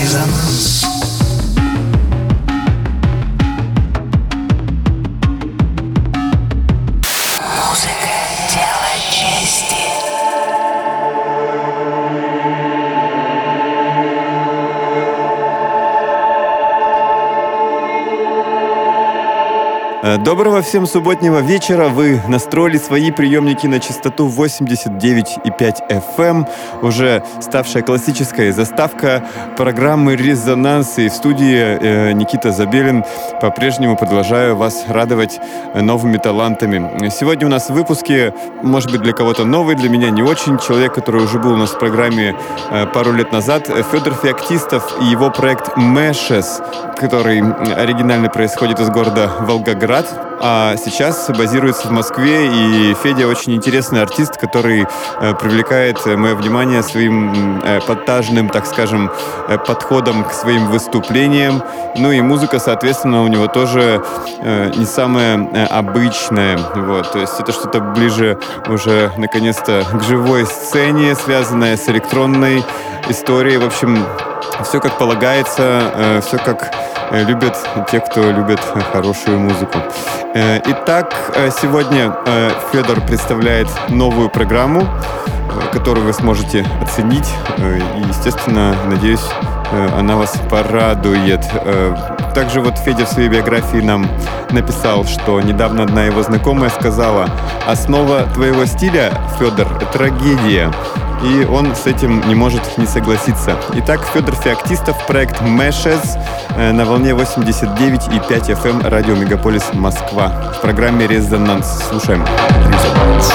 Резонанс. Доброго всем субботнего вечера. Вы настроили свои приемники на частоту 89,5 FM. Уже ставшая классическая заставка программы «Резонанс». И в студии Никита Забелин. По-прежнему продолжаю вас радовать новыми талантами. Сегодня у нас в выпуске, может быть, для кого-то новый, для меня не очень, человек, который уже был у нас в программе пару лет назад, Федор Феоктистов и его проект MESHES, который оригинально происходит из города Волгоград, а сейчас базируется в Москве. И Федя очень интересный артист, который привлекает мое внимание своим подтажным, так скажем, подходом к своим выступлениям. Ну и музыка, соответственно, у него тоже не самая обычная. Вот. То есть это что-то ближе уже, наконец-то, к живой сцене, связанное с электронной историей. В общем, все как полагается, все как любят те, кто любит хорошую музыку. Итак, сегодня Федор представляет новую программу, которую вы сможете оценить. И, естественно, надеюсь, она вас порадует. Также вот Федя в своей биографии нам написал, что недавно одна его знакомая сказала: «Основа твоего стиля, Федор, трагедия». И он с этим не может не согласиться. Итак, Федор Феоктистов, проект MESHES на волне 89,5 FM, радио Мегаполис, Москва. В программе «Резонанс». Слушаем. «Резонанс».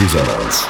Резонанс.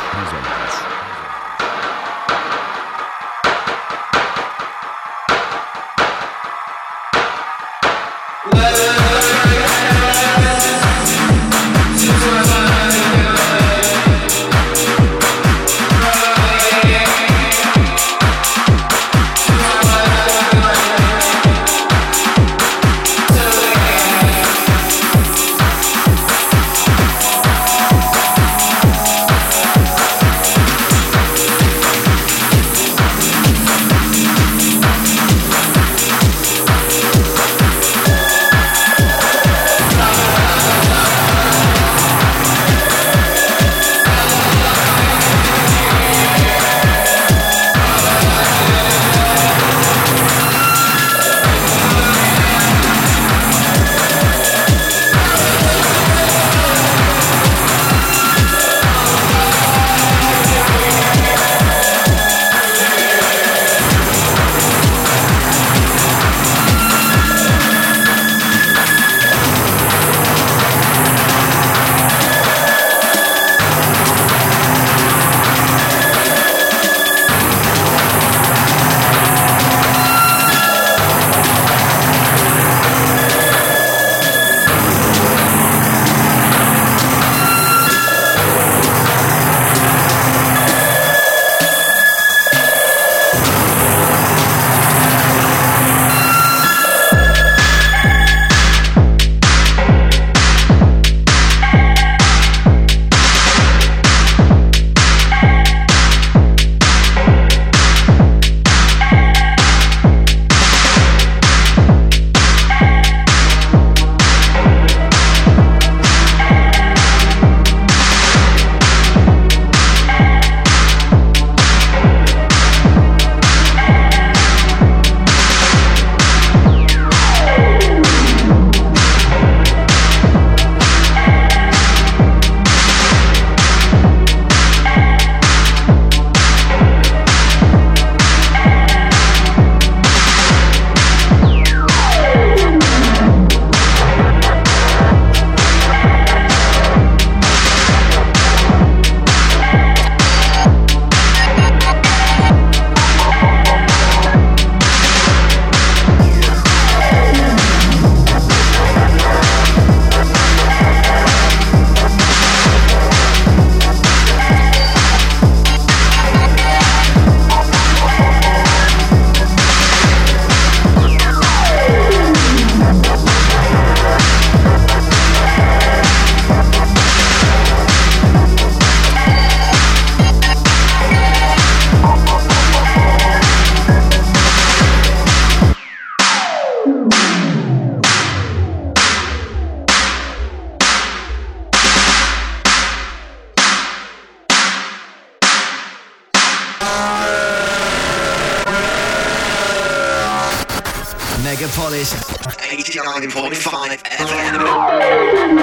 Megapolis 89.5 FM.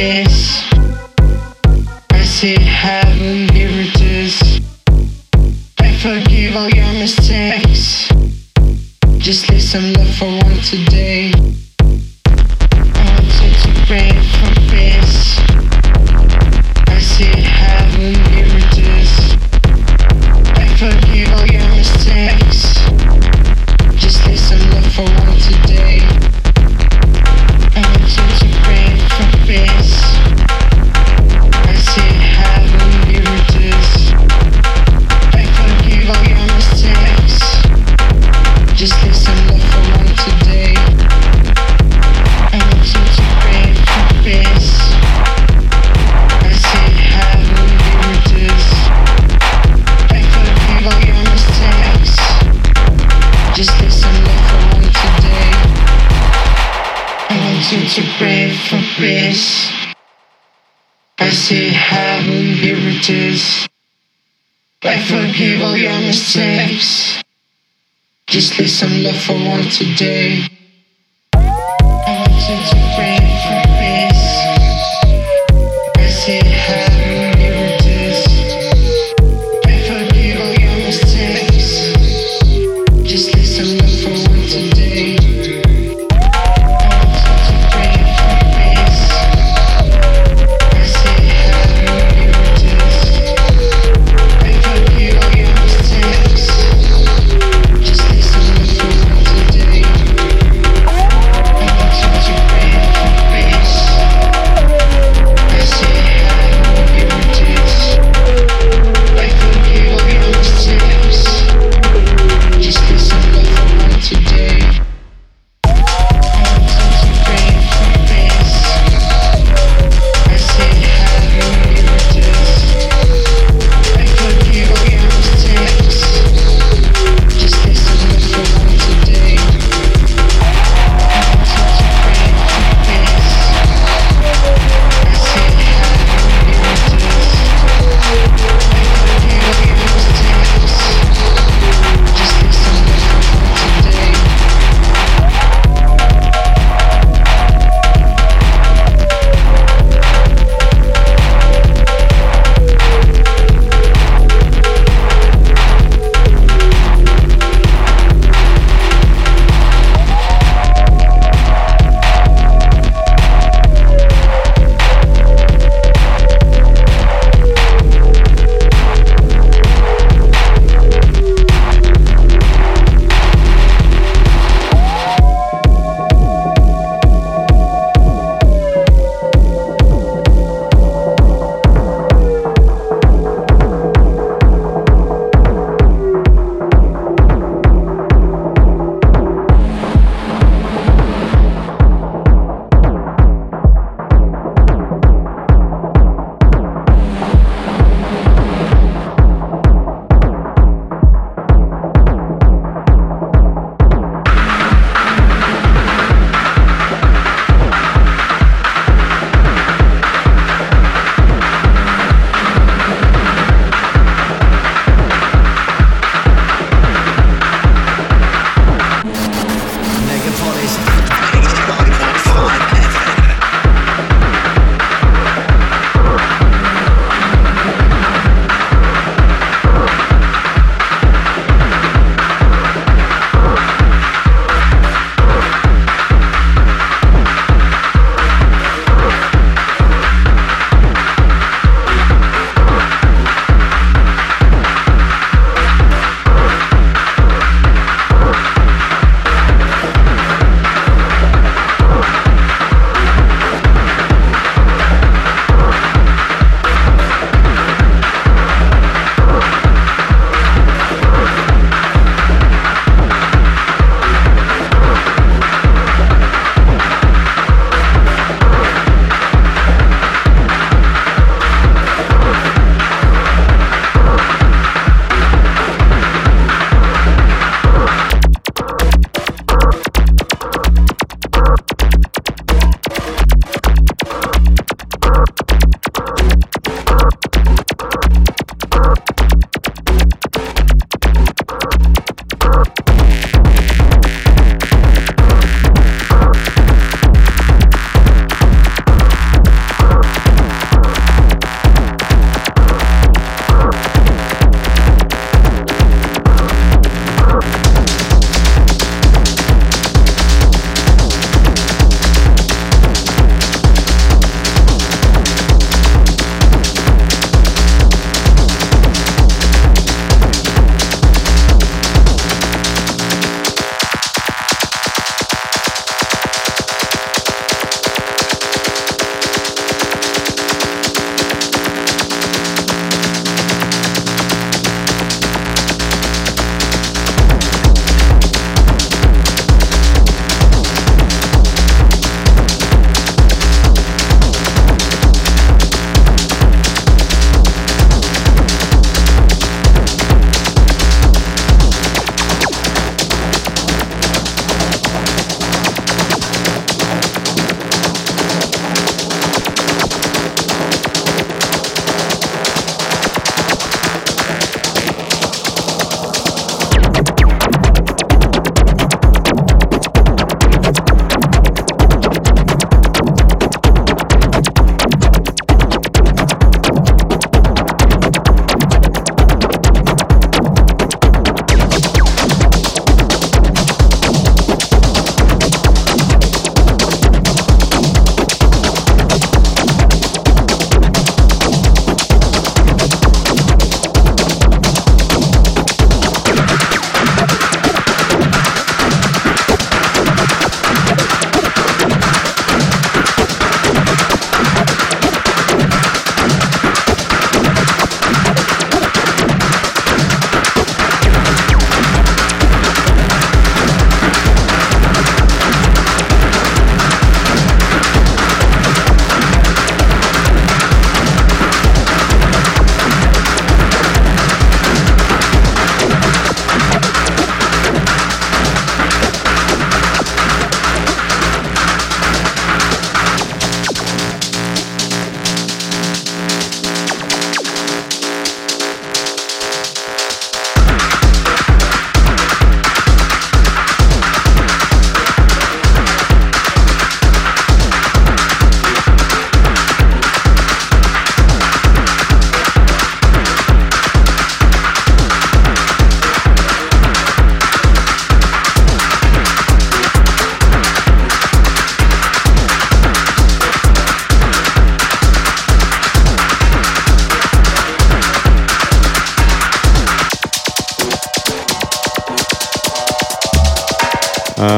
space. I see heaven, here it is. I forgive all your mistakes. Just leave some love for one today. I want you to pray for peace. I see heaven, here it is. I forgive all your mistakes. Just leave some love for one today. I want you to pray for peace. I see heaven, here it is. I forgive all your mistakes. Just leave some love for one today. I want you to pray for peace. I see heaven, here it is. I forgive all your mistakes. Just leave some love for one today. I want you to pray for peace. I see heaven, here it is. I forgive all your mistakes. Just leave some love for one today. I want you to pray for peace. I see heaven, here it is. I forgive all your mistakes. Just leave some love for one today. Just leave some love for one today. I want you to pray.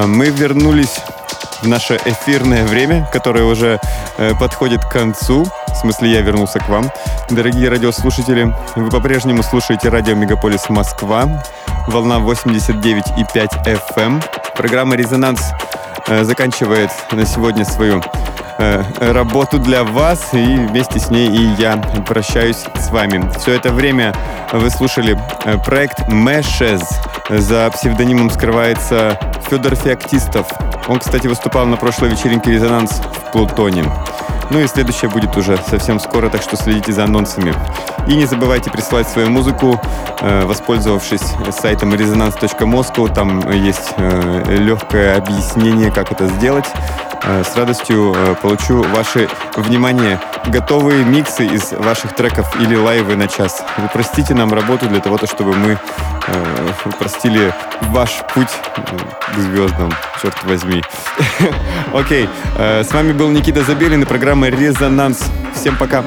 Мы вернулись в наше эфирное время, которое уже подходит к концу. В смысле, я вернулся к вам, дорогие радиослушатели. Вы по-прежнему слушаете радио «Мегаполис Москва», волна 89,5 FM. Программа «Резонанс» заканчивает на сегодня свою работу для вас, и вместе с ней и я прощаюсь с вами. Все это время вы слушали проект MESHES. За псевдонимом скрывается Федор Феоктистов. Он, кстати, выступал на прошлой вечеринке «Резонанс» в Плутоне. Ну и следующее будет уже совсем скоро, так что следите за анонсами. И не забывайте присылать свою музыку, воспользовавшись сайтом rezonans.moscow. Там есть легкое объяснение, как это сделать. С радостью получу ваше внимание. Готовые миксы из ваших треков или лайвы на час. Вы простите нам работу для того, чтобы мы простили ваш путь к звездам. Черт возьми. Окей. С вами был Никита Забелин и программа «Резонанс». Всем пока.